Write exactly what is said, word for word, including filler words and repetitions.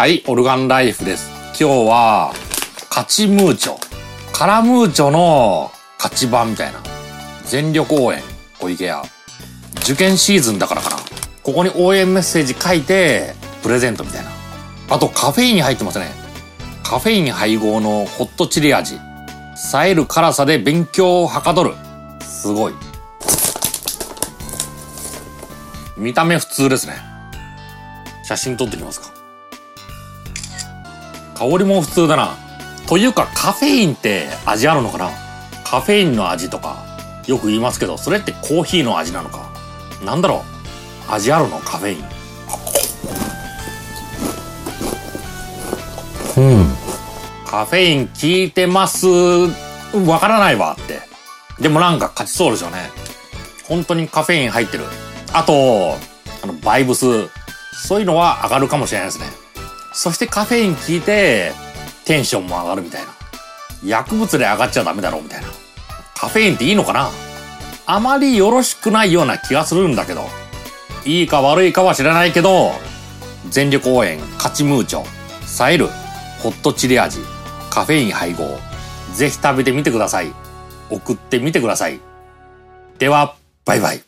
はい、オルガンライフです。今日は、カチムーチョ。カラムーチョのカチ版みたいな。全力応援、小池屋。受験シーズンだからかな。ここに応援メッセージ書いて、プレゼントみたいな。あと、カフェイン入ってますね。カフェイン配合のホットチリ味。冴える辛さで勉強をはかどる。すごい。見た目普通ですね。写真撮ってきますか。香りも普通だな。というかカフェインって味あるのかな。カフェインの味とかよく言いますけど、それってコーヒーの味なのか。なんだろう、味あるのカフェイン。うん、カフェイン効いてますわからないわって。でもなんか勝ちそうですよね。本当にカフェイン入ってる。あとあのバイブス、そういうのは上がるかもしれないですね。そしてカフェイン効いてテンションも上がるみたいな。薬物で上がっちゃダメだろうみたいな。カフェインっていいのかな。あまりよろしくないような気がするんだけど、いいか悪いかは知らないけど、全力応援カチムーチョ、冴えるホットチリ味、カフェイン配合、ぜひ食べてみてください。送ってみてください。ではバイバイ。